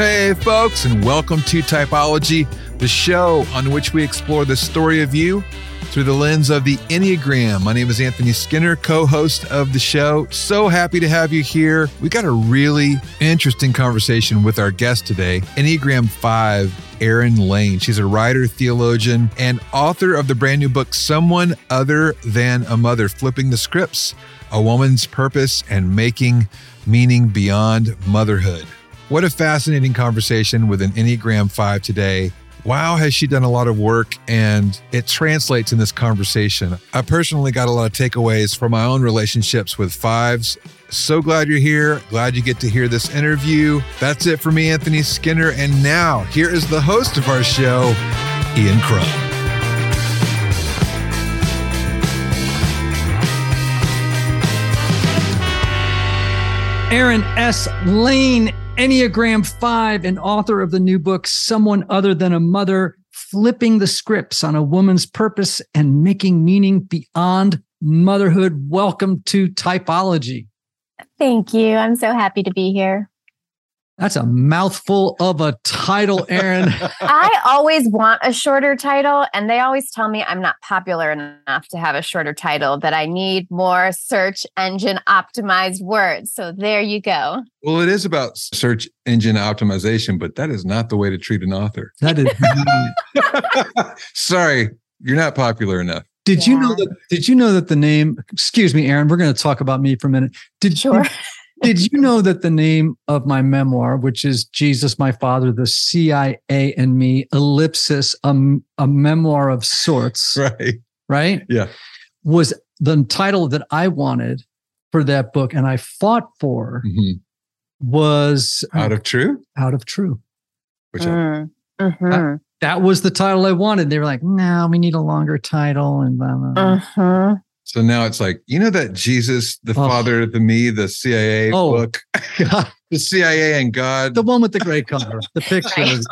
Hey folks, and welcome to Typology, the show on which we explore the story of you through the lens of the Enneagram. My name is Anthony Skinner, co-host of the show. So happy to have you here. We got a really interesting conversation with our guest today, Enneagram 5, Erin Lane. She's a writer, theologian, and author of the brand new book, Someone Other Than a Mother, Flipping the Scripts, A Woman's Purpose and Making Meaning Beyond Motherhood. What a fascinating conversation with an Enneagram 5 today. Wow, has she done a lot of work, and it translates in this conversation. I personally got a lot of takeaways from my own relationships with fives. So glad you're here. Glad you get to hear this interview. That's it for me, Anthony Skinner. And now, here is the host of our show, Ian Cron. Erin S. Lane, Enneagram 5 and author of the new book, Someone Other Than a Mother, Flipping the Scripts on a Woman's Purpose and Making Meaning Beyond Motherhood. Welcome to Typology. Thank you. I'm so happy to be here. That's a mouthful of a title, Erin. I always want a shorter title, and they always tell me I'm not popular enough to have a shorter title, that I need more search engine optimized words. So there you go. Well, it is about search engine optimization, but that is not the way to treat an author. That is Sorry, you're not popular enough. Did you know that the name, excuse me, Erin, we're going to talk about me for a minute. Did you know that the name of my memoir, which is Jesus, My Father, the CIA and Me, ellipsis, a memoir of sorts, right? Yeah. Was the title that I wanted for that book and I fought for was... Out of True. Which that was the title I wanted. They were like, no, we need a longer title and blah, blah, blah. Uh-huh. So now it's like, you know that Jesus, the Father, the Me, the CIA book, God. The CIA and God. The one with the gray cover, the pictures.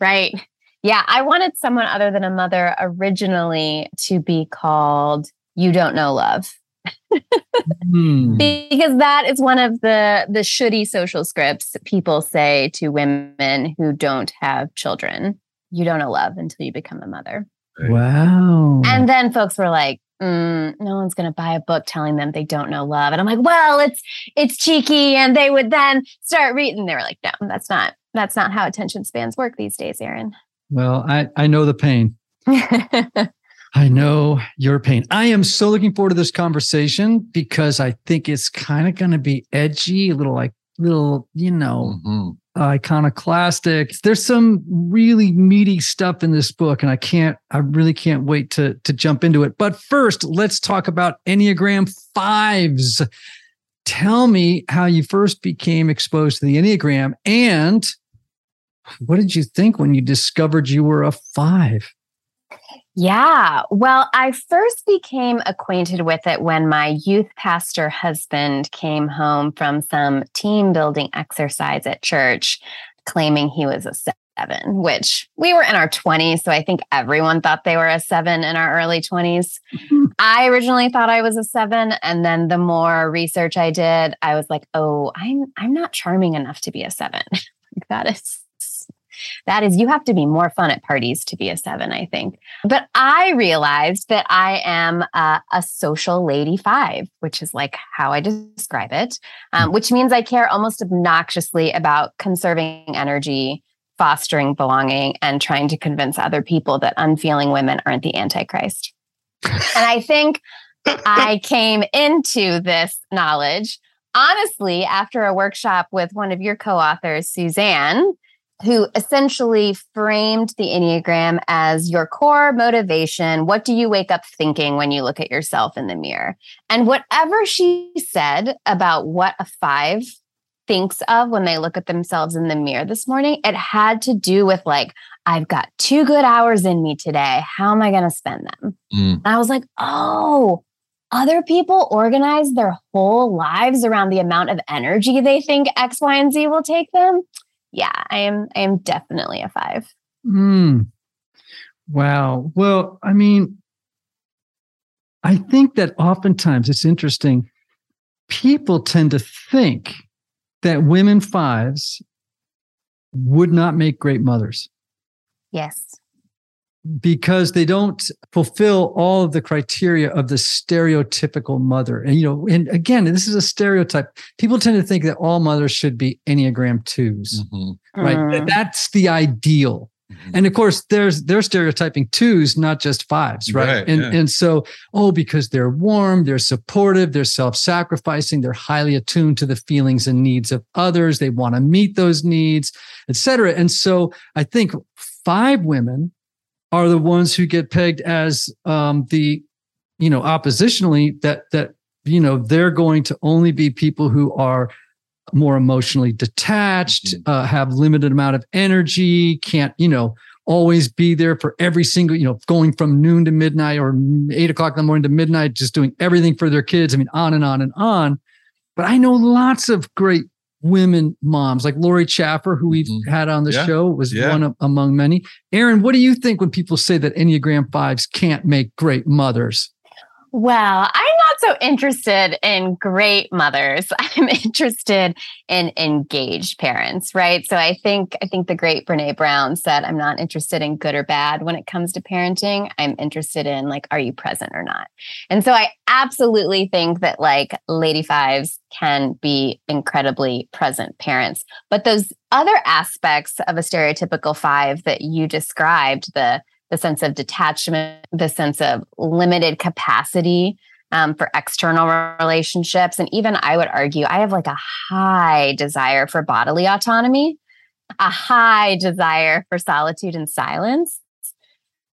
Right. Yeah, I wanted Someone Other Than a Mother originally to be called You Don't Know Love. Because that is one of the shouldy social scripts people say to women who don't have children. You don't know love until you become a mother. Right. Wow. And then folks were like, no one's going to buy a book telling them they don't know love. And I'm like, well, it's cheeky. And they would then start reading. They were like, no, that's not how attention spans work these days, Erin. Well, I know the pain. I know your pain. I am so looking forward to this conversation because I think it's kind of going to be edgy, iconoclastic. There's some really meaty stuff in this book, and I really can't wait to jump into it. But first, let's talk about Enneagram 5s. Tell me how you first became exposed to the Enneagram, and what did you think when you discovered you were a 5? Yeah, well, I first became acquainted with it when my youth pastor husband came home from some team building exercise at church, claiming he was a 7, which we were in our 20s. So I think everyone thought they were a 7 in our early 20s. I originally thought I was a 7. And then the more research I did, I was like, oh, I'm not charming enough to be a 7. That is, you have to be more fun at parties to be a 7, I think. But I realized that I am a social lady 5, which is like how I describe it, which means I care almost obnoxiously about conserving energy, fostering belonging, and trying to convince other people that unfeeling women aren't the Antichrist. And I think I came into this knowledge, honestly, after a workshop with one of your co-authors, Suzanne, who essentially framed the Enneagram as your core motivation. What do you wake up thinking when you look at yourself in the mirror? And whatever she said about what a 5 thinks of when they look at themselves in the mirror this morning, it had to do with like, I've got 2 good hours in me today. How am I going to spend them? And I was like, oh, other people organize their whole lives around the amount of energy they think X, Y, and Z will take them. Yeah, I am definitely a 5. Wow. Well, I mean, I think that oftentimes it's interesting. People tend to think that women 5s would not make great mothers. Yes. Because they don't fulfill all of the criteria of the stereotypical mother. And, you know, and again, this is a stereotype. People tend to think that all mothers should be Enneagram 2s, mm-hmm. right? That's the ideal. Mm-hmm. And of course, they're stereotyping 2s, not just 5s, right? And so, because they're warm, they're supportive, they're self-sacrificing, they're highly attuned to the feelings and needs of others. They want to meet those needs, et cetera. And so I think 5 women are the ones who get pegged as oppositionally that they're going to only be people who are more emotionally detached, mm-hmm. Have limited amount of energy, can't, always be there for every single, going from noon to midnight or 8 o'clock in the morning to midnight, just doing everything for their kids. I mean, on and on and on. But I know lots of great women moms like Lori Chaffer, who we've mm-hmm. had on the show, was one among many. Erin, what do you think when people say that Enneagram 5s can't make great mothers? Well, I'm not so interested in great mothers. I'm interested in engaged parents, right? So I think the great Brene Brown said, I'm not interested in good or bad when it comes to parenting. I'm interested in, like, are you present or not? And so I absolutely think that, like, Lady 5s can be incredibly present parents. But those other aspects of a stereotypical 5 that you described, the sense of detachment, the sense of limited capacity for external relationships. And even I would argue, I have, like, a high desire for bodily autonomy, a high desire for solitude and silence,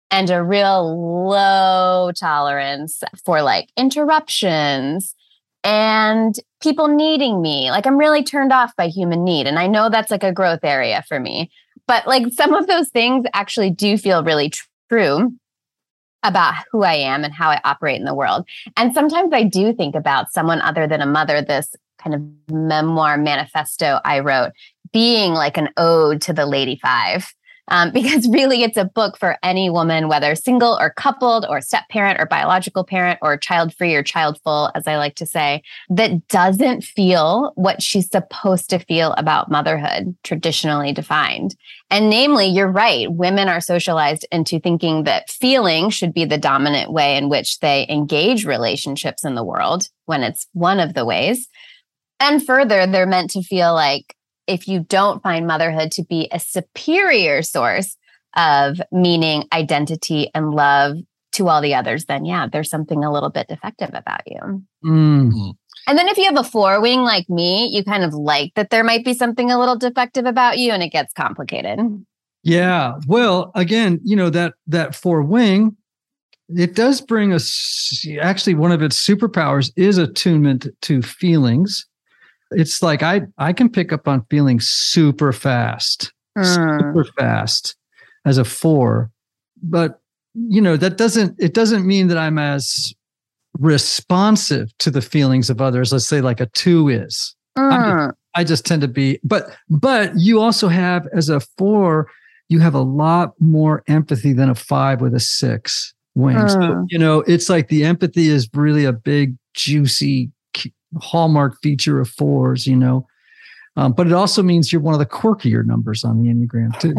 and a real low tolerance for, like, interruptions and people needing me. Like, I'm really turned off by human need. And I know that's, like, a growth area for me. But, like, some of those things actually do feel really true about who I am and how I operate in the world. And sometimes I do think about someone other than a mother, this kind of memoir manifesto I wrote, being like an ode to the Lady 5. Because really it's a book for any woman, whether single or coupled or step-parent or biological parent or child-free or child-full, as I like to say, that doesn't feel what she's supposed to feel about motherhood, traditionally defined. And namely, you're right, women are socialized into thinking that feeling should be the dominant way in which they engage relationships in the world, when it's one of the ways. And further, they're meant to feel like, if you don't find motherhood to be a superior source of meaning, identity, and love to all the others, then there's something a little bit defective about you. Mm-hmm. And then if you have a 4 wing like me, you kind of like that there might be something a little defective about you, and it gets complicated. Yeah. Well, again, that 4 wing, it does bring us, actually one of its superpowers is attunement to feelings. It's like I can pick up on feelings super fast as a 4, but it doesn't mean that I'm as responsive to the feelings of others. Let's say like a 2 is. I just tend to be, but you also have, as a 4, you have a lot more empathy than a 5 with a 6 wing. So, it's like the empathy is really a big juicy hallmark feature of 4s, but it also means you're one of the quirkier numbers on the Enneagram too.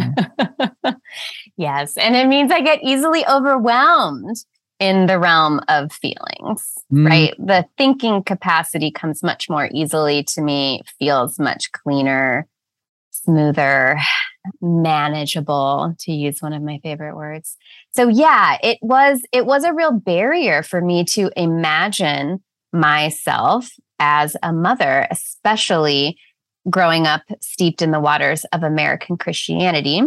Yes. And it means I get easily overwhelmed in the realm of feelings, right? The thinking capacity comes much more easily to me, feels much cleaner, smoother, manageable, to use one of my favorite words. So it was a real barrier for me to imagine myself as a mother, especially growing up steeped in the waters of American Christianity,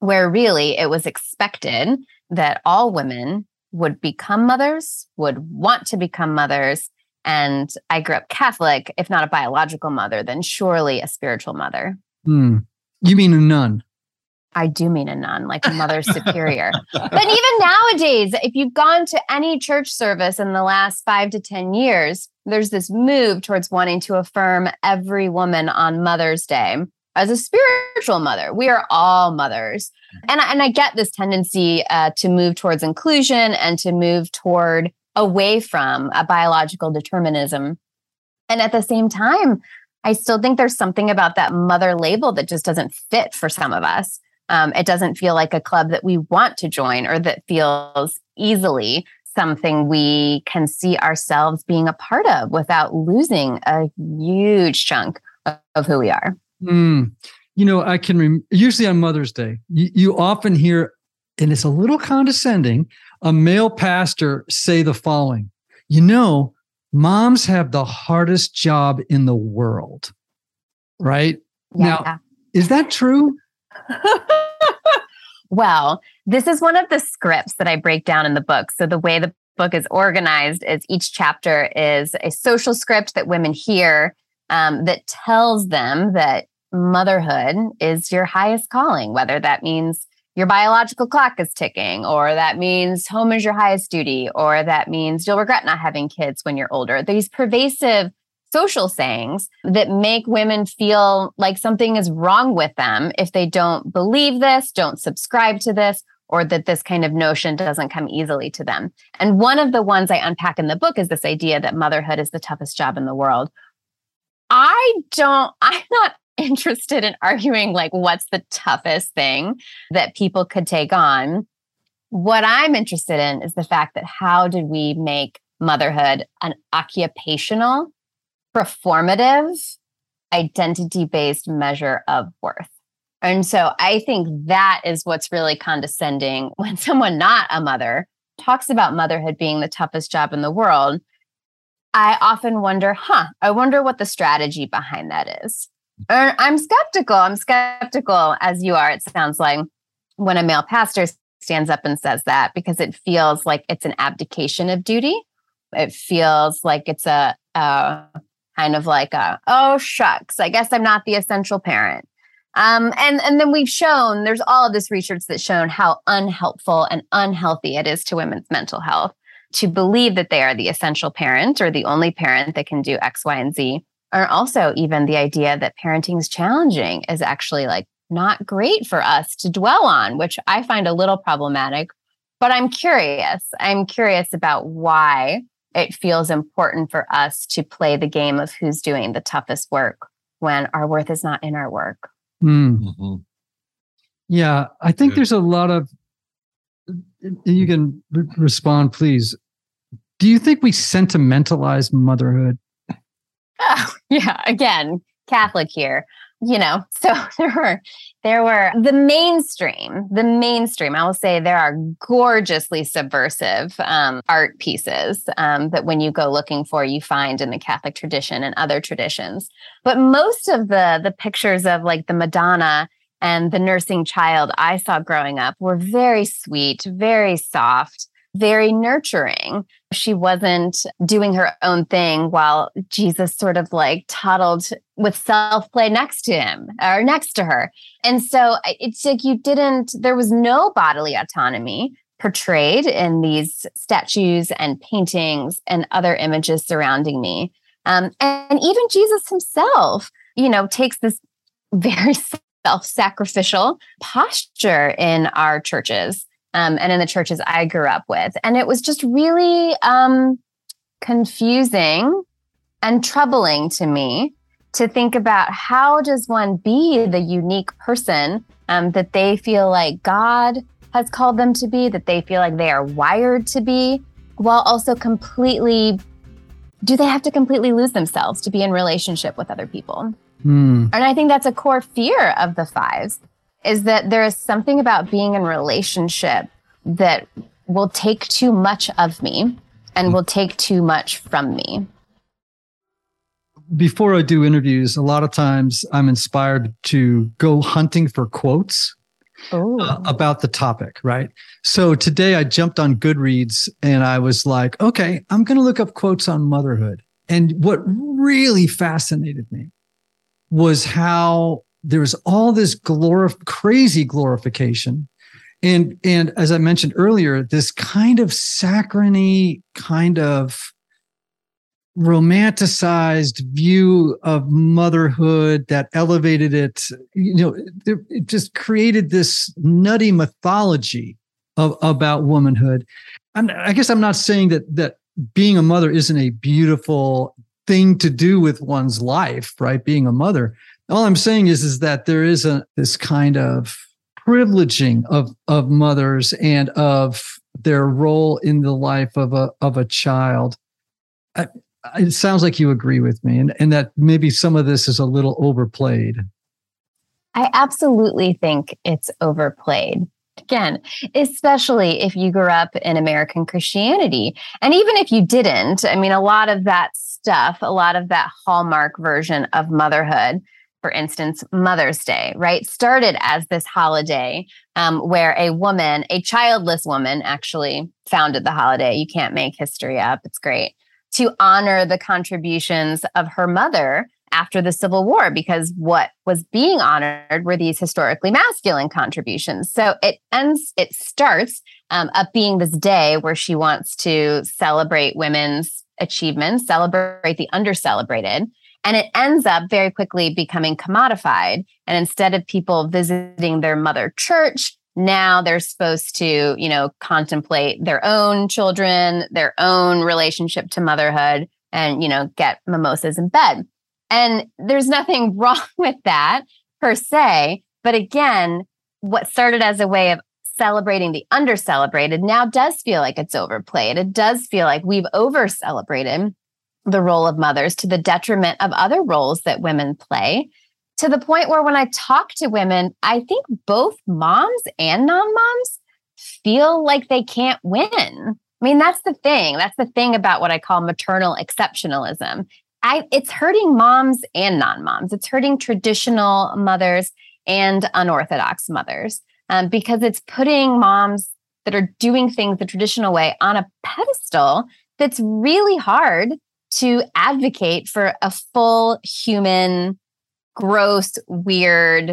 where really it was expected that all women would become mothers, would want to become mothers. And I grew up Catholic, if not a biological mother, then surely a spiritual mother. You mean a nun? I do mean a nun, like a mother superior. But even nowadays, if you've gone to any church service in the last 5 to 10 years, there's this move towards wanting to affirm every woman on Mother's Day as a spiritual mother. We are all mothers. And I get this tendency to move towards inclusion and to move toward away from a biological determinism. And at the same time, I still think there's something about that mother label that just doesn't fit for some of us. It doesn't feel like a club that we want to join or that feels easily something we can see ourselves being a part of without losing a huge chunk of who we are. Mm. You know, I can usually on Mother's Day, you often hear, and it's a little condescending, a male pastor say the following, you know, moms have the hardest job in the world, right? Yeah. Now, is that true? Well, this is one of the scripts that I break down in the book. So the way the book is organized is each chapter is a social script that women hear that tells them that motherhood is your highest calling, whether that means your biological clock is ticking, or that means home is your highest duty, or that means you'll regret not having kids when you're older. These pervasive social sayings that make women feel like something is wrong with them if they don't believe this, don't subscribe to this, or that this kind of notion doesn't come easily to them. And one of the ones I unpack in the book is this idea that motherhood is the toughest job in the world. I'm not interested in arguing like what's the toughest thing that people could take on. What I'm interested in is the fact that how did we make motherhood an occupational, performative, identity-based measure of worth? And so I think that is what's really condescending when someone not a mother talks about motherhood being the toughest job in the world. I often wonder, I wonder what the strategy behind that is. I'm skeptical as you are, it sounds like, when a male pastor stands up and says that, because it feels like it's an abdication of duty. It feels like it's a kind of like a, oh, shucks, I guess I'm not the essential parent. And then we've shown, there's all of this research that's shown how unhelpful and unhealthy it is to women's mental health to believe that they are the essential parent or the only parent that can do X, Y, and Z. Or also even the idea that parenting is challenging is actually like not great for us to dwell on, which I find a little problematic. But I'm curious about why it feels important for us to play the game of who's doing the toughest work when our worth is not in our work. Mm-hmm. Yeah, I think there's a lot of, you can respond, please. Do you think we sentimentalize motherhood? Oh, yeah. Again, Catholic here, you know, so there were the mainstream, I will say there are gorgeously subversive art pieces that when you go looking for, you find in the Catholic tradition and other traditions. But most of the pictures of like the Madonna and the nursing child I saw growing up were very sweet, very soft, very nurturing. She wasn't doing her own thing while Jesus sort of like toddled with self-play next to him or next to her. And so it's like there was no bodily autonomy portrayed in these statues and paintings and other images surrounding me. And even Jesus himself, you know, takes this very self-sacrificial posture in our churches. And in the churches I grew up with. And it was just really confusing and troubling to me to think about how does one be the unique person that they feel like God has called them to be, that they feel like they are wired to be, while also do they have to completely lose themselves to be in relationship with other people? Mm. And I think that's a core fear of the fives. Is that there is something about being in relationship that will take too much of me and will take too much from me. Before I do interviews, a lot of times I'm inspired to go hunting for quotes about the topic, right? So today I jumped on Goodreads and I was like, okay, I'm going to look up quotes on motherhood. And what really fascinated me was how there was all this crazy glorification. And as I mentioned earlier, this kind of saccharine, kind of romanticized view of motherhood that elevated it. You know, it just created this nutty mythology about womanhood. And I guess I'm not saying that being a mother isn't a beautiful thing to do with one's life, right? Being a mother. All I'm saying is that there is this kind of privileging of mothers and of their role in the life of a child. It sounds like you agree with me, and that maybe some of this is a little overplayed. I absolutely think it's overplayed. Again, especially if you grew up in American Christianity. And even if you didn't, I mean, a lot of that stuff, a lot of that hallmark version of motherhood, for instance, Mother's Day, right, started as this holiday where a woman, a childless woman, actually founded the holiday. You can't make history up. It's great. To honor the contributions of her mother after the Civil War, because what was being honored were these historically masculine contributions. So it starts up being this day where she wants to celebrate women's achievements, celebrate the under-celebrated, and it ends up very quickly becoming commodified. And instead of people visiting their mother church, now they're supposed to, you know, contemplate their own children, their own relationship to motherhood, and, you know, get mimosas in bed. And there's nothing wrong with that per se. But again, what started as a way of celebrating the under-celebrated now does feel like it's overplayed. It does feel like we've over-celebrated the role of mothers to the detriment of other roles that women play, to the point where when I talk to women, I think both moms and non-moms feel like they can't win. I mean, that's the thing. That's the thing about what I call maternal exceptionalism. It's hurting moms and non-moms. It's hurting traditional mothers and unorthodox mothers because it's putting moms that are doing things the traditional way on a pedestal that's really hard to advocate for a full human, gross, weird,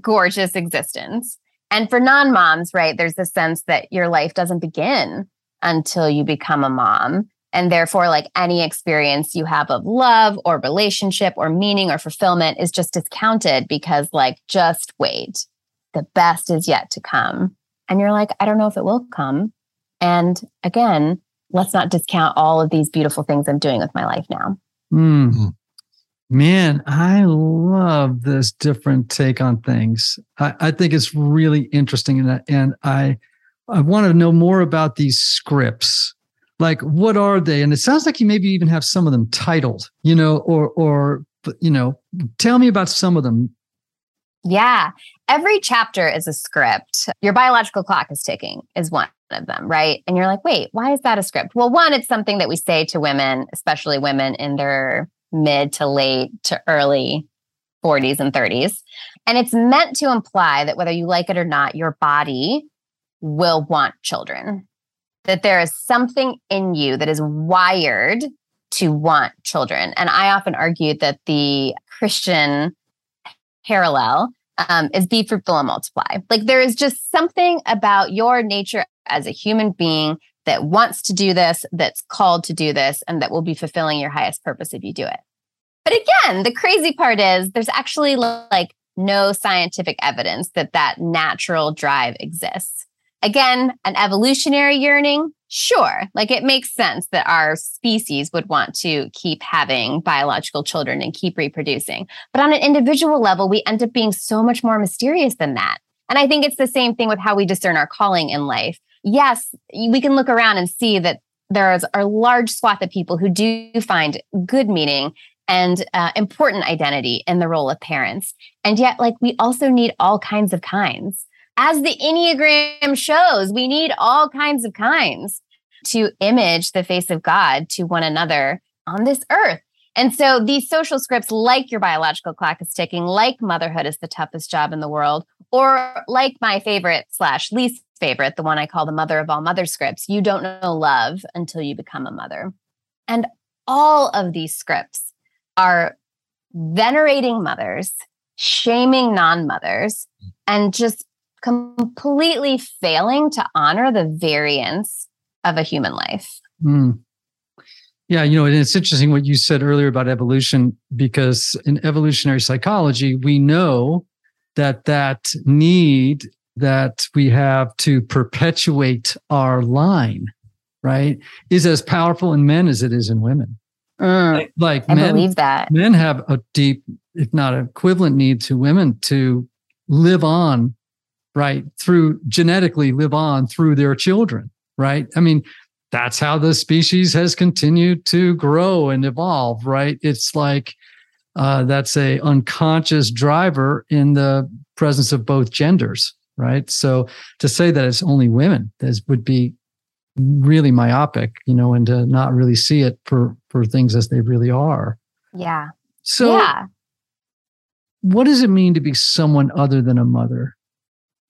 gorgeous existence. And for non-moms, right, there's this sense that your life doesn't begin until you become a mom. And therefore, like, any experience you have of love or relationship or meaning or fulfillment is just discounted because, like, just wait, the best is yet to come. And you're like, I don't know if it will come. And again, let's not discount all of these beautiful things I'm doing with my life now. Mm-hmm. Man, I love this different take on things. I think it's really interesting. And I want to know more about these scripts. Like, what are they? And it sounds like you maybe even have some of them titled, you know, or you know, tell me about some of them. Yeah. Every chapter is a script. Your biological clock is ticking is one of them, right? And you're like, wait, why is that a script? Well, one, it's something that we say to women, especially women in their mid to late to early 40s and 30s. And it's meant to imply that whether you like it or not, your body will want children. That there is something in you that is wired to want children. And I often argue that the Christian parallel is be fruitful and multiply. Like, there is just something about your nature as a human being that wants to do this, that's called to do this, and that will be fulfilling your highest purpose if you do it. But again, the crazy part is there's actually, like, no scientific evidence that that natural drive exists. Again, an evolutionary yearning, sure. Like, it makes sense that our species would want to keep having biological children and keep reproducing. But on an individual level, we end up being so much more mysterious than that. And I think it's the same thing with how we discern our calling in life. Yes, we can look around and see that there is a large swath of people who do find good meaning and important identity in the role of parents. And yet, like, we also need all kinds of kinds. As the Enneagram shows, we need all kinds of kinds to image the face of God to one another on this earth. And so these social scripts, like your biological clock is ticking, like motherhood is the toughest job in the world, or like my favorite / least favorite, the one I call the mother of all mother scripts, you don't know love until you become a mother. And all of these scripts are venerating mothers, shaming non-mothers, and just completely failing to honor the variance of a human life. Mm. Yeah, you know, and it's interesting what you said earlier about evolution, because in evolutionary psychology, we know that need that we have to perpetuate our line, right, is as powerful in men as it is in women. Like I believe that men have a deep, if not equivalent, need to women to live on, right, through genetically live on through their children, right? I mean, that's how the species has continued to grow and evolve, right? It's like that's a unconscious driver in the presence of both genders, right? So to say that it's only women, this would be really myopic, you know, and to not really see it for things as they really are. Yeah. So yeah. What does it mean to be someone other than a mother?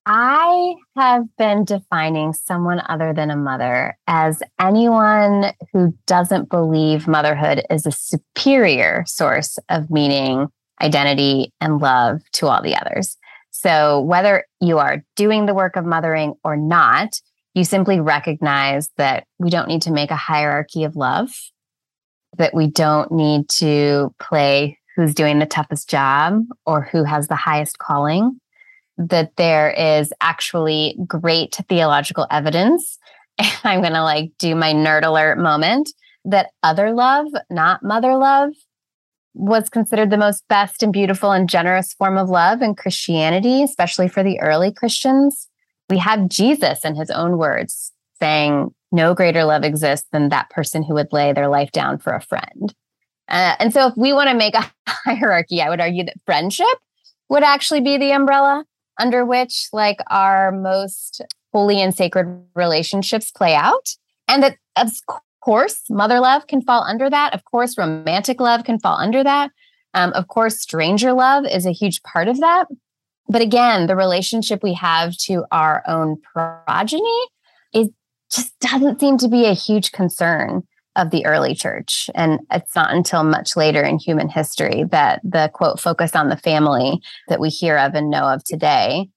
I have been defining someone other than a mother as anyone who doesn't believe motherhood is a superior source of meaning, identity, and love to all the others. So whether you are doing the work of mothering or not, you simply recognize that we don't need to make a hierarchy of love, that we don't need to play who's doing the toughest job or who has the highest calling, that there is actually great theological evidence. And I'm going to like do my nerd alert moment that other love, not mother love, was considered the most best and beautiful and generous form of love in Christianity, especially for the early Christians. We have Jesus in his own words saying, no greater love exists than that person who would lay their life down for a friend. And so if we want to make a hierarchy, I would argue that friendship would actually be the umbrella under which like our most holy and sacred relationships play out. And that, of course, mother love can fall under that. Of course, romantic love can fall under that. Of course, stranger love is a huge part of that. But again, the relationship we have to our own progeny is just doesn't seem to be a huge concern of the early church. And it's not until much later in human history that the quote, focus on the family that we hear of and know of today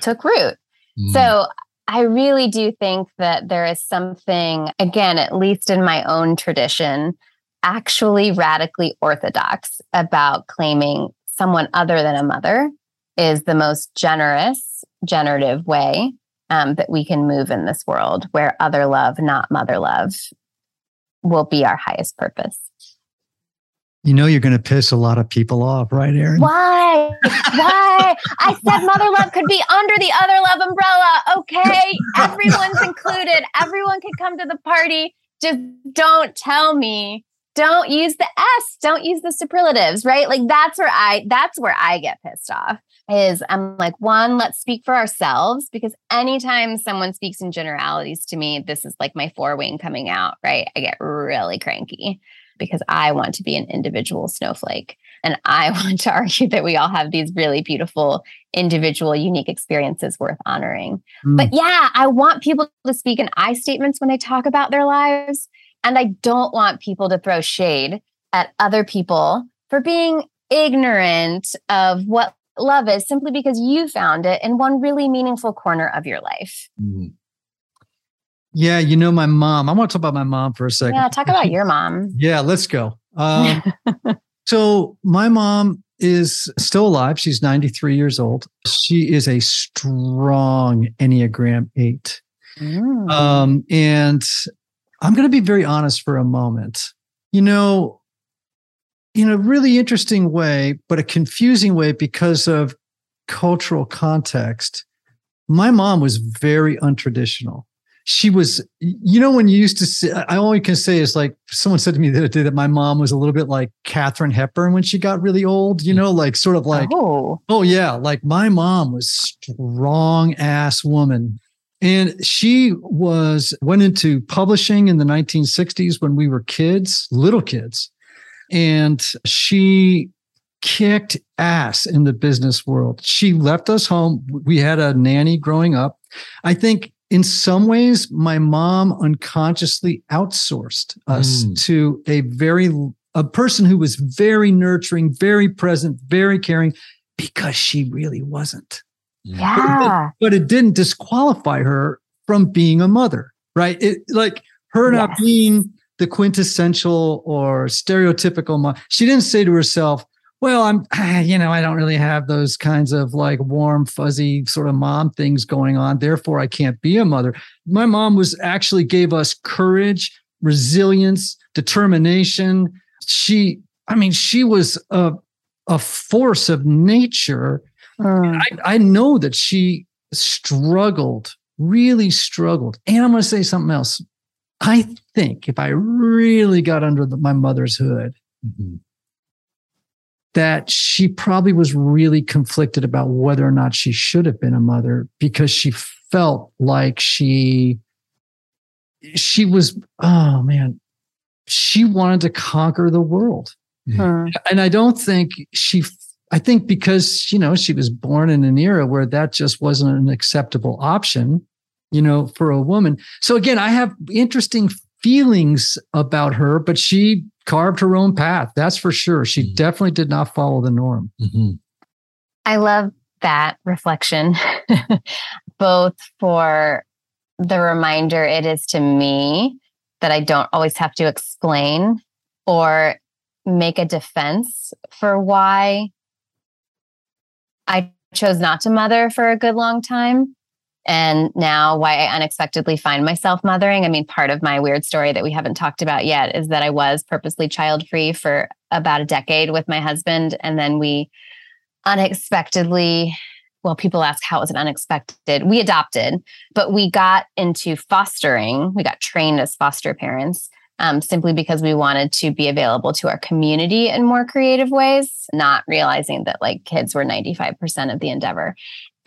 took root. Mm. So I really do think that there is something, again, at least in my own tradition, actually radically orthodox about claiming someone other than a mother is the most generous, generative way that we can move in this world where other love, not mother love, will be our highest purpose. You know, you're going to piss a lot of people off, right, Erin? Why? Why? I said mother love could be under the other love umbrella. Okay. Everyone's included. Everyone can come to the party. Just don't tell me. Don't use the S. Don't use the superlatives, right? Like that's where I get pissed off is I'm like, one, let's speak for ourselves, because anytime someone speaks in generalities to me, this is like my four wing coming out, right? I get really cranky because I want to be an individual snowflake. And I want to argue that we all have these really beautiful, individual, unique experiences worth honoring. Mm. But yeah, I want people to speak in I statements when they talk about their lives. And I don't want people to throw shade at other people for being ignorant of what love is simply because you found it in one really meaningful corner of your life. Mm-hmm. Yeah. You know, my mom, I want to talk about my mom for a second. Yeah. Talk about your mom. Yeah. Let's go. So my mom is still alive. She's 93 years old. She is a strong Enneagram 8. Mm. And I'm going to be very honest for a moment. You know, in a really interesting way, but a confusing way because of cultural context, my mom was very untraditional. She was, you know, when you used to say, I only can say is like someone said to me the other day that my mom was a little bit like Katharine Hepburn when she got really old, you know, like sort of like, oh yeah, like my mom was strong ass woman. And she went into publishing in the 1960s when we were kids, little kids. And she kicked ass in the business world. She left us home. We had a nanny growing up. I think in some ways, my mom unconsciously outsourced us to a person who was very nurturing, very present, very caring, because she really wasn't. Yeah. But it didn't disqualify her from being a mother, right? It like her not being the quintessential or stereotypical mom. She didn't say to herself, well, I don't really have those kinds of like warm, fuzzy sort of mom things going on. Therefore, I can't be a mother. My mom gave us courage, resilience, determination, she was a force of nature. I know that she really struggled. And I'm going to say something else. I think if I really got under my mother's hood, mm-hmm. that she probably was really conflicted about whether or not she should have been a mother, because she felt like she was, oh man, she wanted to conquer the world. Mm-hmm. And I don't think I think because, she was born in an era where that just wasn't an acceptable option, for a woman. So again, I have interesting feelings about her, but she carved her own path. That's for sure. She mm-hmm. definitely did not follow the norm. Mm-hmm. I love that reflection, both for the reminder it is to me that I don't always have to explain or make a defense for why I chose not to mother for a good long time. And now why I unexpectedly find myself mothering. I mean, part of my weird story that we haven't talked about yet is that I was purposely child-free for about a decade with my husband. And then we unexpectedly, well, people ask how was it unexpected? We adopted, but we got into fostering. We got trained as foster parents simply because we wanted to be available to our community in more creative ways, not realizing that kids were 95% of the endeavor.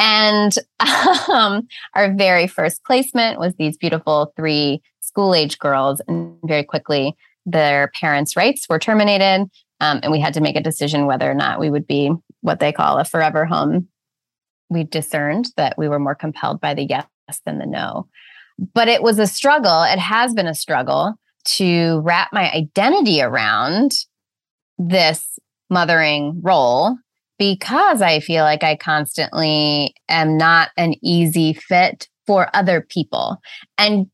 And our very first placement was these beautiful 3 school-age girls. And very quickly, their parents' rights were terminated. And we had to make a decision whether or not we would be what they call a forever home. We discerned that we were more compelled by the yes than the no. But it was a struggle. It has been a struggle to wrap my identity around this mothering role, because I feel like I constantly am not an easy fit for other people. And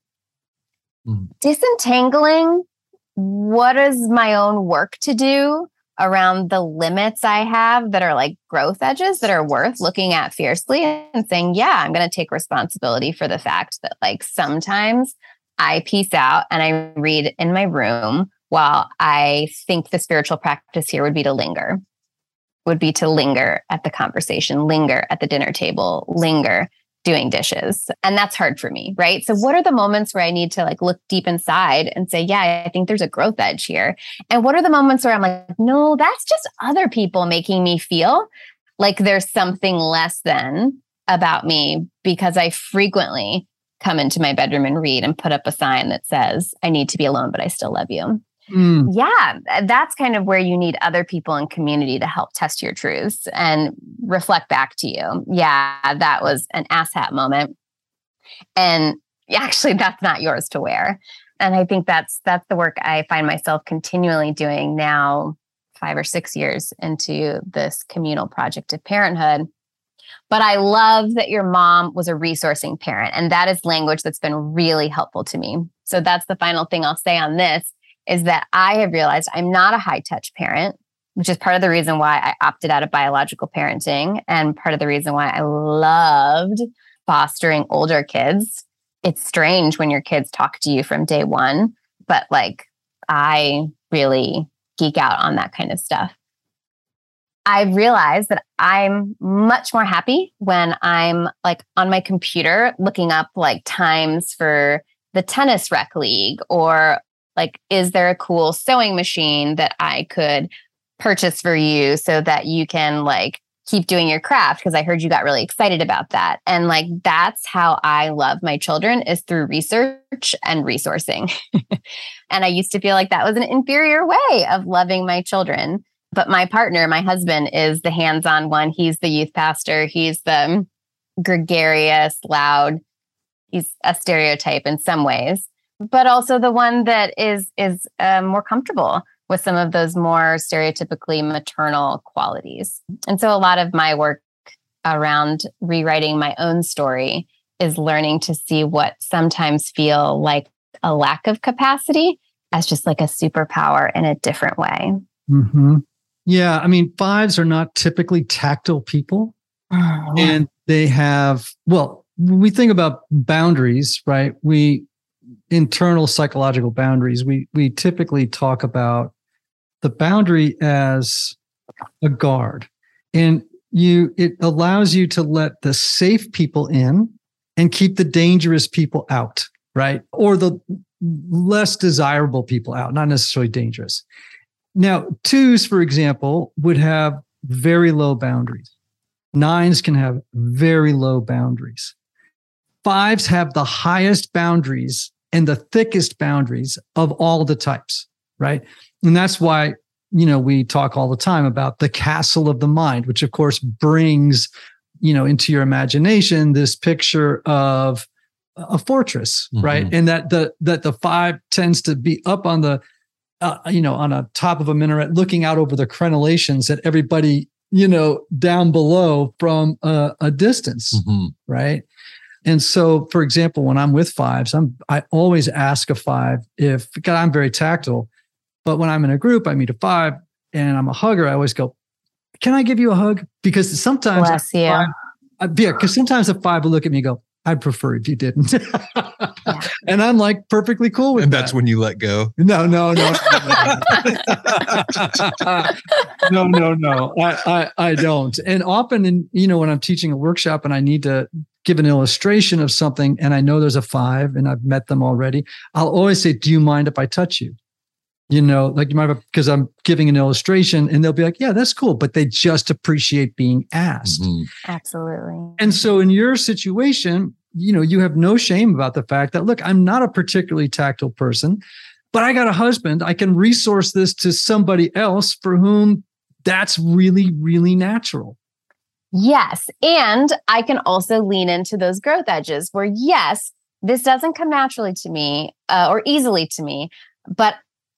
disentangling what is my own work to do around the limits I have that are like growth edges that are worth looking at fiercely and saying, yeah, I'm going to take responsibility for the fact that sometimes I peace out and I read in my room while I think the spiritual practice here would be to linger at the conversation, linger at the dinner table, linger doing dishes. And that's hard for me, right? So what are the moments where I need to look deep inside and say, yeah, I think there's a growth edge here. And what are the moments where I'm no, that's just other people making me feel like there's something less than about me, because I frequently come into my bedroom and read and put up a sign that says, I need to be alone, but I still love you. Mm. Yeah, that's kind of where you need other people in community to help test your truths and reflect back to you. Yeah, that was an asshat moment. And actually, that's not yours to wear. And I think that's the work I find myself continually doing now, 5 or 6 years into this communal project of parenthood. But I love that your mom was a resourcing parent. And that is language that's been really helpful to me. So that's the final thing I'll say on this, is that I have realized I'm not a high-touch parent, which is part of the reason why I opted out of biological parenting and part of the reason why I loved fostering older kids. It's strange when your kids talk to you from day one, but I really geek out on that kind of stuff. I've realized that I'm much more happy when I'm on my computer looking up times for the tennis rec league, or is there a cool sewing machine that I could purchase for you so that you can keep doing your craft? Because I heard you got really excited about that. And that's how I love my children, is through research and resourcing. And I used to feel like that was an inferior way of loving my children. But my partner, my husband, is the hands-on one. He's the youth pastor. He's the gregarious, loud. He's a stereotype in some ways, but also the one that is more comfortable with some of those more stereotypically maternal qualities. And so a lot of my work around rewriting my own story is learning to see what sometimes feel like a lack of capacity as just a superpower in a different way. Mm-hmm. Yeah. I mean, 5s are not typically tactile people. Oh. And they have, well, when we think about boundaries, right? Internal psychological boundaries, we typically talk about the boundary as a guard. And it allows you to let the safe people in and keep the dangerous people out, right? Or the less desirable people out, not necessarily dangerous. Now, 2s, for example, would have very low boundaries. 9s can have very low boundaries. 5s have the highest boundaries and the thickest boundaries of all the types, right? And that's why, you know, we talk all the time about the castle of the mind, which of course brings, you know, into your imagination this picture of a fortress, mm-hmm. right? And that the 5 tends to be up on the, you know, on a top of a minaret, looking out over the crenellations at everybody, you know, down below from a distance, mm-hmm. right? And so, for example, when I'm with 5s, I always ask a 5 if, because I'm very tactile, but when I'm in a group, I meet a 5 and I'm a hugger, I always go, can I give you a hug? Because sometimes, sometimes a 5 will look at me and go, I'd prefer if you didn't. And I'm like perfectly cool with that. And that's when you let go. No. I don't. And often, you know, when I'm teaching a workshop and I need to give an illustration of something and I know there's a 5 and I've met them already, I'll always say, do you mind if I touch you? You know, like you might have, because I'm giving an illustration and they'll be like, yeah, that's cool. But they just appreciate being asked. Mm-hmm. Absolutely. And so in your situation, you know, you have no shame about the fact that, look, I'm not a particularly tactile person, but I got a husband. I can resource this to somebody else for whom that's really, really natural. Yes. And I can also lean into those growth edges where, yes, this doesn't come naturally to me or easily to me, but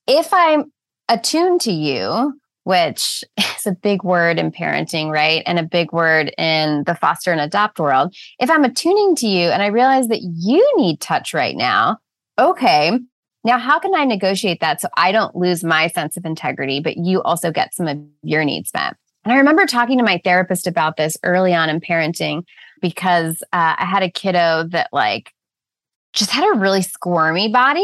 if I'm attuned to you, which is a big word in parenting, right? And a big word in the foster and adopt world. If I'm attuning to you and I realize that you need touch right now, okay, now how can I negotiate that so I don't lose my sense of integrity, but you also get some of your needs met? And I remember talking to my therapist about this early on in parenting because I had a kiddo that like just had a really squirmy body.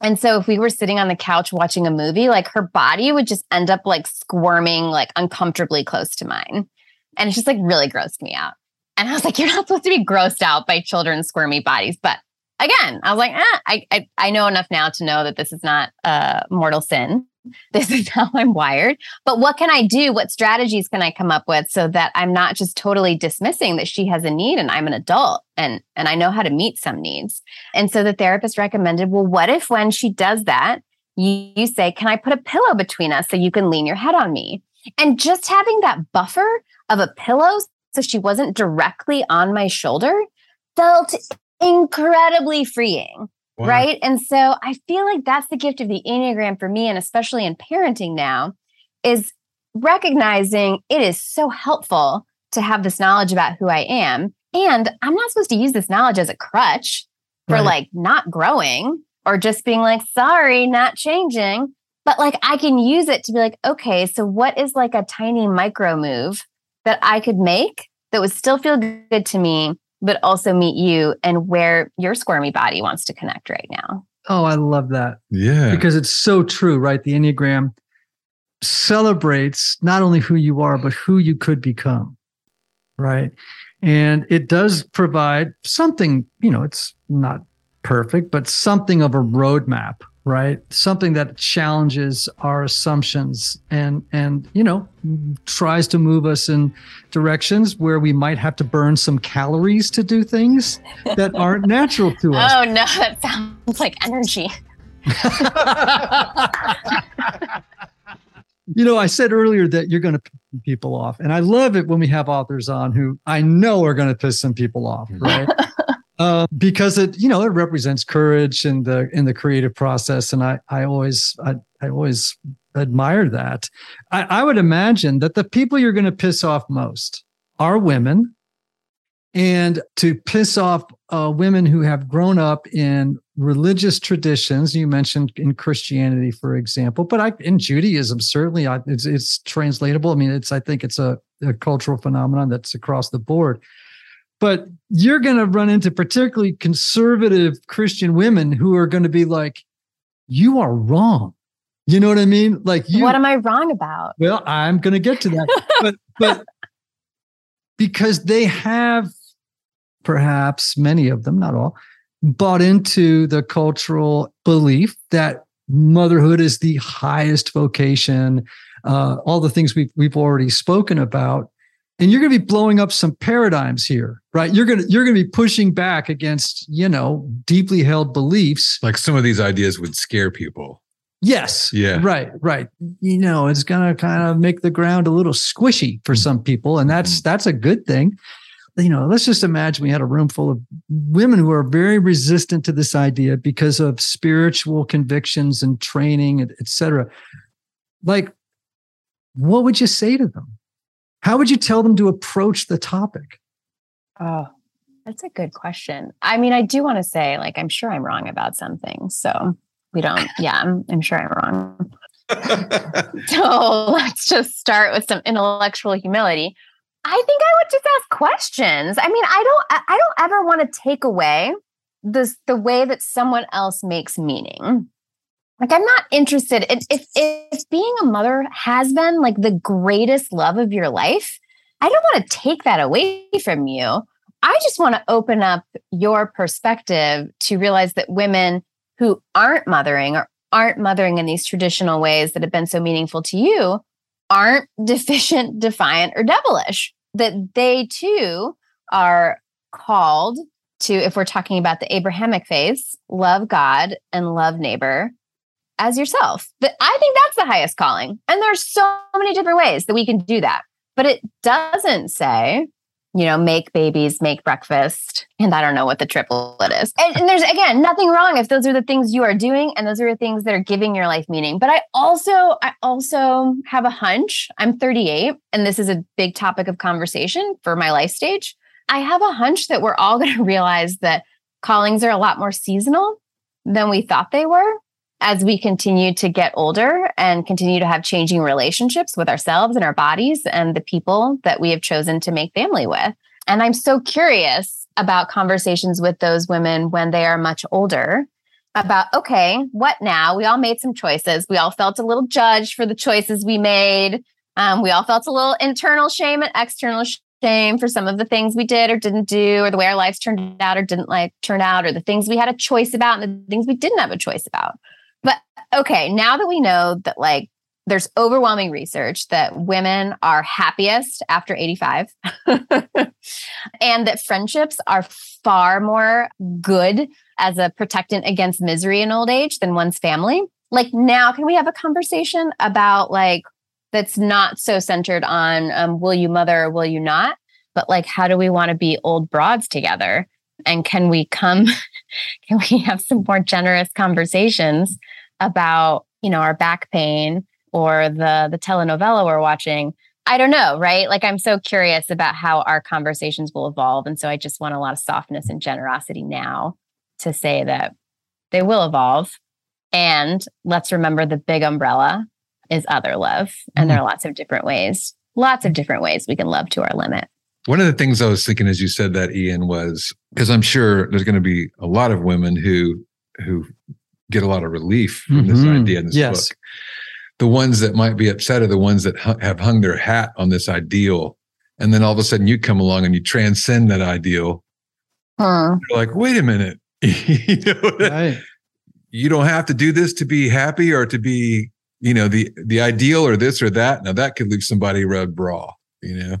And so if we were sitting on the couch watching a movie, like her body would just end up like squirming, like uncomfortably close to mine. And it just like really grossed me out. And I was like, you're not supposed to be grossed out by children's squirmy bodies. But again, I was like, I know enough now to know that this is not mortal sin. This is how I'm wired. But what can I do? What strategies can I come up with so that I'm not just totally dismissing that she has a need and I'm an adult and I know how to meet some needs? And so the therapist recommended, well, what if when she does that, you say, can I put a pillow between us so you can lean your head on me? And just having that buffer of a pillow so she wasn't directly on my shoulder felt incredibly freeing. Wow. Right. And so I feel like that's the gift of the Enneagram for me, and especially in parenting now, is recognizing it is so helpful to have this knowledge about who I am. And I'm not supposed to use this knowledge as a crutch for like not growing or just being like, sorry, not changing. But like I can use it to be like, okay, so what is like a tiny micro move that I could make that would still feel good to me, but also meet you and where your squirmy body wants to connect right now. Oh, I love that. Yeah. Because it's so true, right? The Enneagram celebrates not only who you are, but who you could become, right? And it does provide something, you know, it's not perfect, but something of a roadmap, right? Something that challenges our assumptions and you know, tries to move us in directions where we might have to burn some calories to do things that aren't natural to us. Oh no, that sounds like energy. You know, I said earlier that you're going to piss people off, and I love it when we have authors on who I know are going to piss some people off, right? Because it, you know, it represents courage in the creative process, and I always admire that. I would imagine that the people you're going to piss off most are women, and to piss off women who have grown up in religious traditions. You mentioned in Christianity, for example, but in Judaism certainly, it's translatable. I mean, I think it's a cultural phenomenon that's across the board. But you're going to run into particularly conservative Christian women who are going to be like, you are wrong. You know what I mean? Like, what am I wrong about? Well, I'm going to get to that. but because they have, perhaps many of them, not all, bought into the cultural belief that motherhood is the highest vocation, all the things we've already spoken about. And you're going to be blowing up some paradigms here, right? You're going to be pushing back against, deeply held beliefs. Like some of these ideas would scare people. Yes. Yeah. Right. It's going to kind of make the ground a little squishy for some people, and that's a good thing. Let's just imagine we had a room full of women who are very resistant to this idea because of spiritual convictions and training, et cetera. Like, what would you say to them? How would you tell them to approach the topic? Oh, that's a good question. I mean, I do want to say, like, I'm sure I'm wrong about some things. So we don't. Yeah, I'm sure I'm wrong. So let's just start with some intellectual humility. I think I would just ask questions. I mean, I don't ever want to take away the way that someone else makes meaning. Like, I'm not interested. If being a mother has been like the greatest love of your life, I don't want to take that away from you. I just want to open up your perspective to realize that women who aren't mothering or aren't mothering in these traditional ways that have been so meaningful to you aren't deficient, defiant, or devilish. That they too are called to, if we're talking about the Abrahamic faiths, love God and love neighbor as yourself. But I think that's the highest calling. And there's so many different ways that we can do that. But it doesn't say, make babies, make breakfast, and I don't know what the triplet is. And there's, again, nothing wrong if those are the things you are doing and those are the things that are giving your life meaning. But I also have a hunch. I'm 38, and this is a big topic of conversation for my life stage. I have a hunch that we're all going to realize that callings are a lot more seasonal than we thought they were as we continue to get older and continue to have changing relationships with ourselves and our bodies and the people that we have chosen to make family with. And I'm so curious about conversations with those women when they are much older about, okay, what now? We all made some choices. We all felt a little judged for the choices we made. We all felt a little internal shame and external shame for some of the things we did or didn't do, or the way our lives turned out or didn't turn out, or the things we had a choice about and the things we didn't have a choice about. But okay, now that we know that, like, there's overwhelming research that women are happiest after 85 and that friendships are far more good as a protectant against misery in old age than one's family. Like, now can we have a conversation about, like, that's not so centered on will you mother or will you not? But, like, how do we want to be old broads together? And can we have some more generous conversations about, our back pain or the telenovela we're watching? I don't know, right? Like, I'm so curious about how our conversations will evolve. And so I just want a lot of softness and generosity now to say that they will evolve. And let's remember the big umbrella is other love. And there are lots of different ways we can love to our limit. One of the things I was thinking as you said that, Ian, was because I'm sure there's going to be a lot of women who get a lot of relief from this idea in this book. The ones that might be upset are the ones that have hung their hat on this ideal. And then all of a sudden you come along and you transcend that ideal. You're like, wait a minute. You don't have to do this to be happy or to be, the ideal or this or that. Now that could leave somebody rubbed raw, Yeah.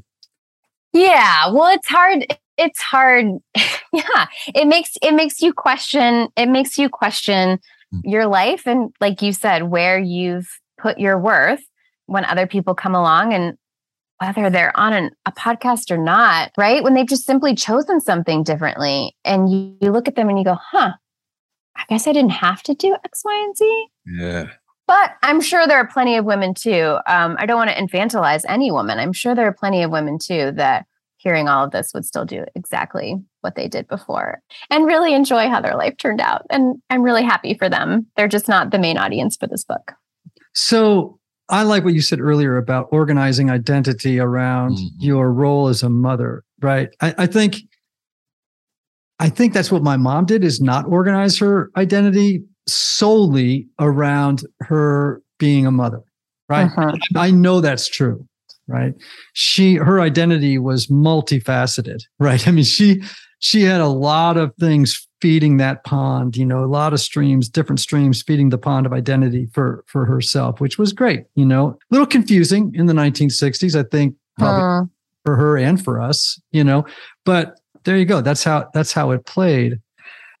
Well, it's hard. Yeah. It makes you question your life. And like you said, where you've put your worth when other people come along, and whether they're on a podcast or not, right? When they've just simply chosen something differently, and you look at them and you go, I guess I didn't have to do X, Y, and Z. Yeah. But I'm sure there are plenty of women too. I don't want to infantilize any woman. I'm sure there are plenty of women too that hearing all of this would still do exactly what they did before and really enjoy how their life turned out. And I'm really happy for them. They're just not the main audience for this book. So I like what you said earlier about organizing identity around your role as a mother, right? I think that's what my mom did, is not organize her identity solely around her being a mother, right? Uh-huh. I know that's true, right? Her identity was multifaceted, right? I mean, she had a lot of things feeding that pond, you know, a lot of streams, different streams feeding the pond of identity for herself, which was great, you know, a little confusing in the 1960s, I think, probably for her and for us, you know, but there you go. That's how it played.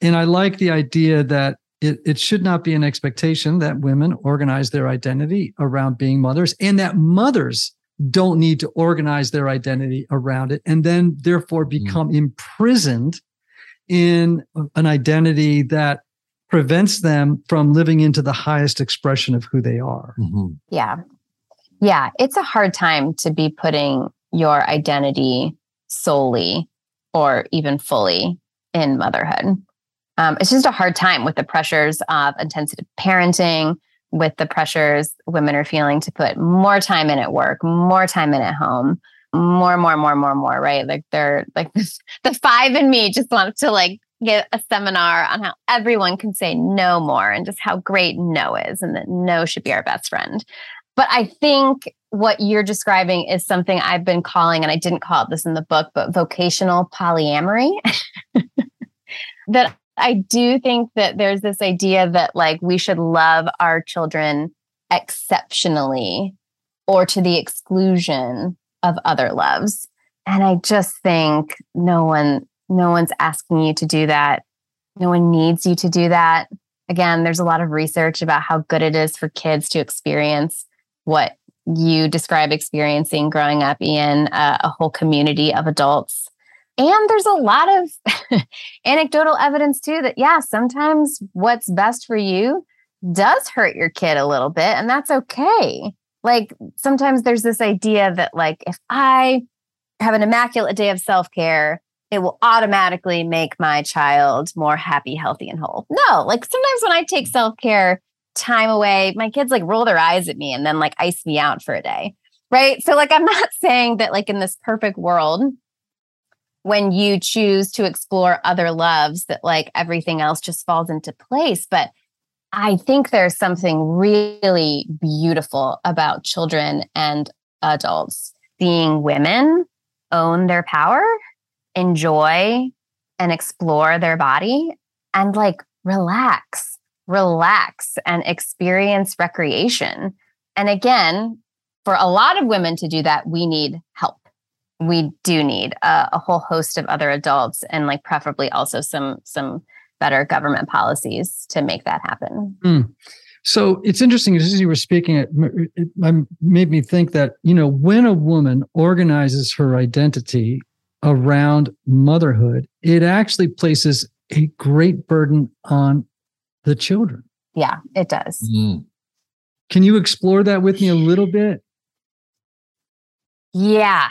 And I like the idea that it should not be an expectation that women organize their identity around being mothers, and that mothers don't need to organize their identity around it and then therefore become imprisoned in an identity that prevents them from living into the highest expression of who they are. Mm-hmm. Yeah. Yeah. It's a hard time to be putting your identity solely or even fully in motherhood. It's just a hard time with the pressures of intensive parenting, with the pressures women are feeling to put more time in at work, more time in at home, more, right? Like they're like this, the five in me just wants to like get a seminar on how everyone can say no more and just how great no is and that no should be our best friend. But I think what you're describing is something I've been calling, and I didn't call it this in the book, but vocational polyamory. That I do think that there's this idea that like we should love our children exceptionally or to the exclusion of other loves. And I just think no one's asking you to do that. No one needs you to do that. Again, there's a lot of research about how good it is for kids to experience what you describe experiencing growing up in a whole community of adults. And there's a lot of anecdotal evidence too that, yeah, sometimes what's best for you does hurt your kid a little bit, and that's okay. Like sometimes there's this idea that like, if I have an immaculate day of self-care, it will automatically make my child more happy, healthy, and whole. No, like sometimes when I take self-care time away, my kids like roll their eyes at me and then like ice me out for a day, right? So like, I'm not saying that like in this perfect world, when you choose to explore other loves, that like everything else just falls into place. But I think there's something really beautiful about children and adults being women, own their power, enjoy and explore their body, and like relax and experience recreation. And again, for a lot of women to do that, we need help. We do need a whole host of other adults, and like preferably also some better government policies to make that happen. Mm. So it's interesting, as you were speaking, it made me think that, you know, when a woman organizes her identity around motherhood, it actually places a great burden on the children. Yeah, it does. Mm. Can you explore that with me a little bit? Yeah.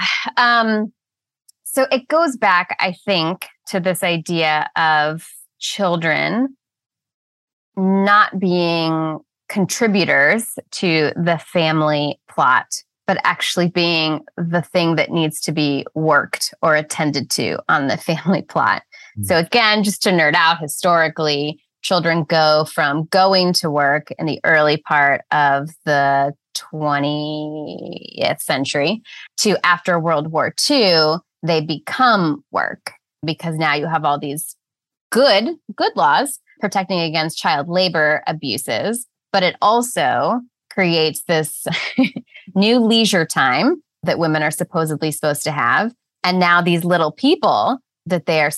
So it goes back, I think, to this idea of children not being contributors to the family plot, but actually being the thing that needs to be worked or attended to on the family plot. Mm-hmm. So again, just to nerd out, historically, children go from going to work in the early part of the 20th century to after World War II, they become work, because now you have all these good laws protecting against child labor abuses, but it also creates this new leisure time that women are supposedly supposed to have. And now these little people that they are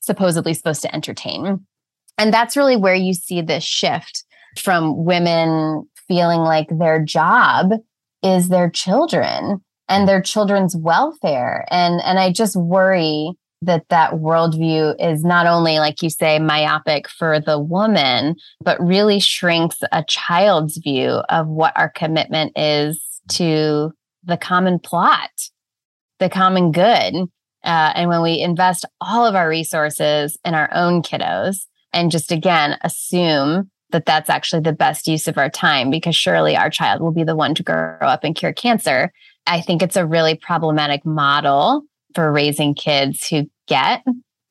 supposedly supposed to entertain. And that's really where you see this shift from women feeling like their job is their children and their children's welfare. And I just worry that worldview is not only, like you say, myopic for the woman, but really shrinks a child's view of what our commitment is to the common plot, the common good. And when we invest all of our resources in our own kiddos and just, again, assume that that's actually the best use of our time, because surely our child will be the one to grow up and cure cancer. I think it's a really problematic model for raising kids who get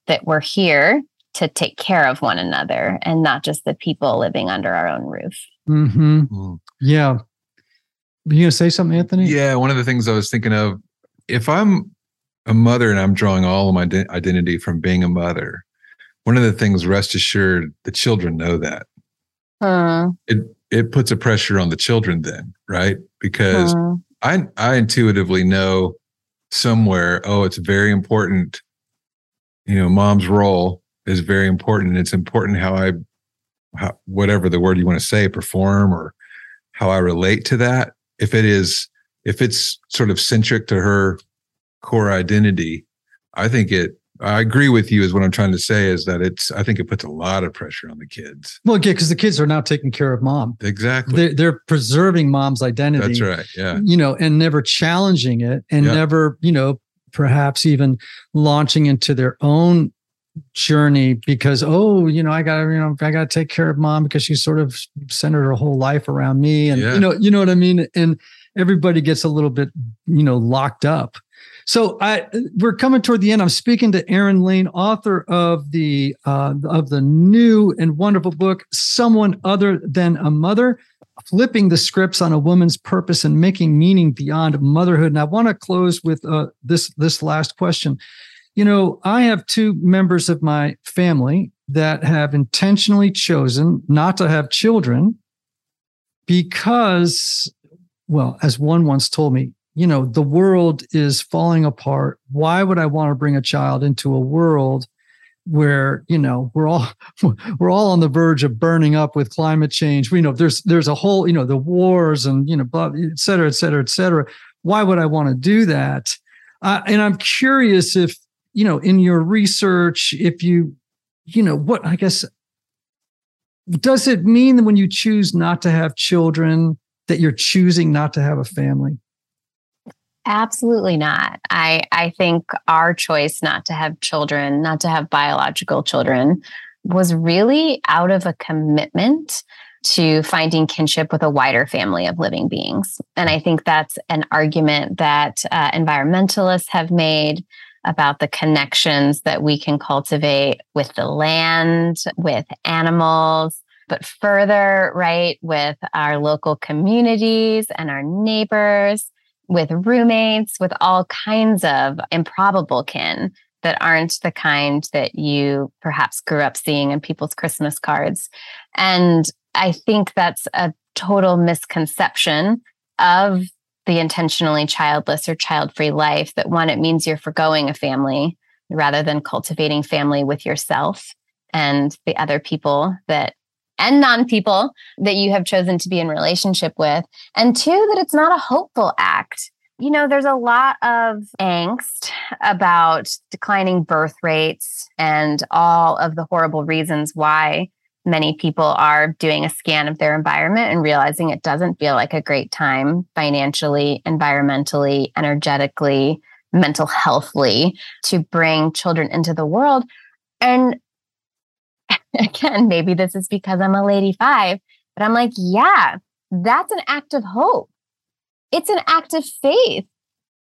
that we're here to take care of one another and not just the people living under our own roof. Mm-hmm. Mm. Yeah. Were you going to say something, Anthony? Yeah. One of the things I was thinking of, if I'm a mother and I'm drawing all of my identity from being a mother, one of the things, rest assured, the children know that. It puts a pressure on the children then, right? Because I intuitively know somewhere, oh, it's very important. You know, mom's role is very important. It's important how I, whatever the word you want to say, perform, or how I relate to that. If it's sort of centric to her core identity, I agree with you, is what I'm trying to say, is that I think it puts a lot of pressure on the kids. Well, yeah, because the kids are now taking care of mom. Exactly. They're preserving mom's identity. That's right. Yeah. You know, and never challenging it, and never, you know, perhaps even launching into their own journey because, oh, you know, I gotta take care of mom because she sort of centered her whole life around me. And you know what I mean? And everybody gets a little bit, you know, locked up. So we're coming toward the end. I'm speaking to Erin Lane, author of the new and wonderful book, Someone Other Than a Mother, Flipping the Scripts on a Woman's Purpose and Making Meaning Beyond Motherhood. And I want to close with this last question. You know, I have two members of my family that have intentionally chosen not to have children because, well, as one once told me, you know, the world is falling apart. Why would I want to bring a child into a world where, you know, we're all on the verge of burning up with climate change? We know there's a whole, you know, the wars and, you know, blah, et cetera, et cetera, et cetera. Why would I want to do that? And I'm curious if, you know, in your research, if you, you know, what, I guess, does it mean that when you choose not to have children that you're choosing not to have a family? Absolutely not. I think our choice not to have children, not to have biological children, was really out of a commitment to finding kinship with a wider family of living beings. And I think that's an argument that environmentalists have made about the connections that we can cultivate with the land, with animals, but further, right, with our local communities and our neighbors, with roommates, with all kinds of improbable kin that aren't the kind that you perhaps grew up seeing in people's Christmas cards. And I think that's a total misconception of the intentionally childless or child-free life, that one, it means you're foregoing a family rather than cultivating family with yourself and the other people and non-people that you have chosen to be in relationship with. And two, that it's not a hopeful act. You know, there's a lot of angst about declining birth rates and all of the horrible reasons why many people are doing a scan of their environment and realizing it doesn't feel like a great time financially, environmentally, energetically, mental healthly to bring children into the world. And again, maybe this is because I'm a lady five, but I'm like, yeah, that's an act of hope. It's an act of faith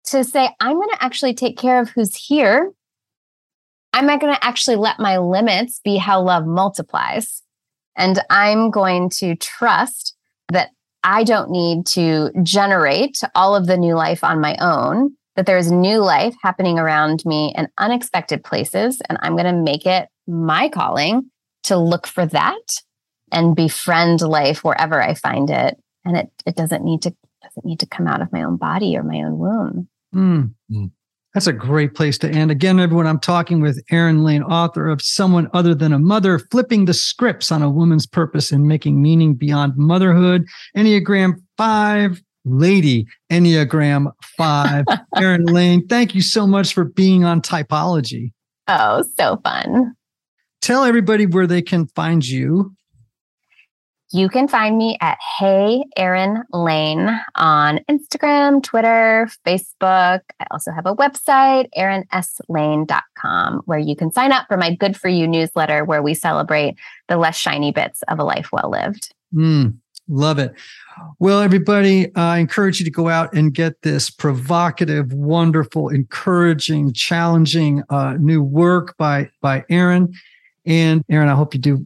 to say, I'm going to actually take care of who's here. I'm not going to actually let my limits be how love multiplies. And I'm going to trust that I don't need to generate all of the new life on my own, that there is new life happening around me in unexpected places. And I'm going to make it my calling to look for that and befriend life wherever I find it. And it doesn't need to come out of my own body or my own womb. Mm. That's a great place to end. Again, everyone, I'm talking with Erin Lane, author of Someone Other Than a Mother, Flipping the Scripts on a Woman's Purpose and Making Meaning Beyond Motherhood, Enneagram 5, Lady Enneagram 5. Erin Lane, thank you so much for being on Typology. Oh, so fun. Tell everybody where they can find you. You can find me at Hey Erin Lane on Instagram, Twitter, Facebook. I also have a website, erinslane.com, where you can sign up for my Good For You newsletter, where we celebrate the less shiny bits of a life well lived. Love it. Well, everybody, I encourage you to go out and get this provocative, wonderful, encouraging, challenging new work by Erin. And Erin, I hope you do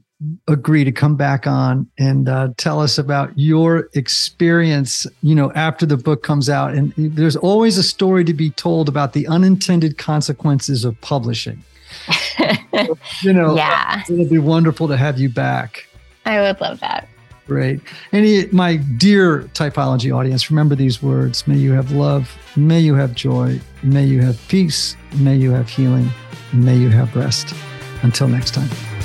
agree to come back on and tell us about your experience, you know, after the book comes out. And there's always a story to be told about the unintended consequences of publishing. You know, yeah. It'll be wonderful to have you back. I would love that. Great. And my dear Typology audience, remember these words. May you have love. May you have joy. May you have peace. May you have healing. May you have rest. Until next time.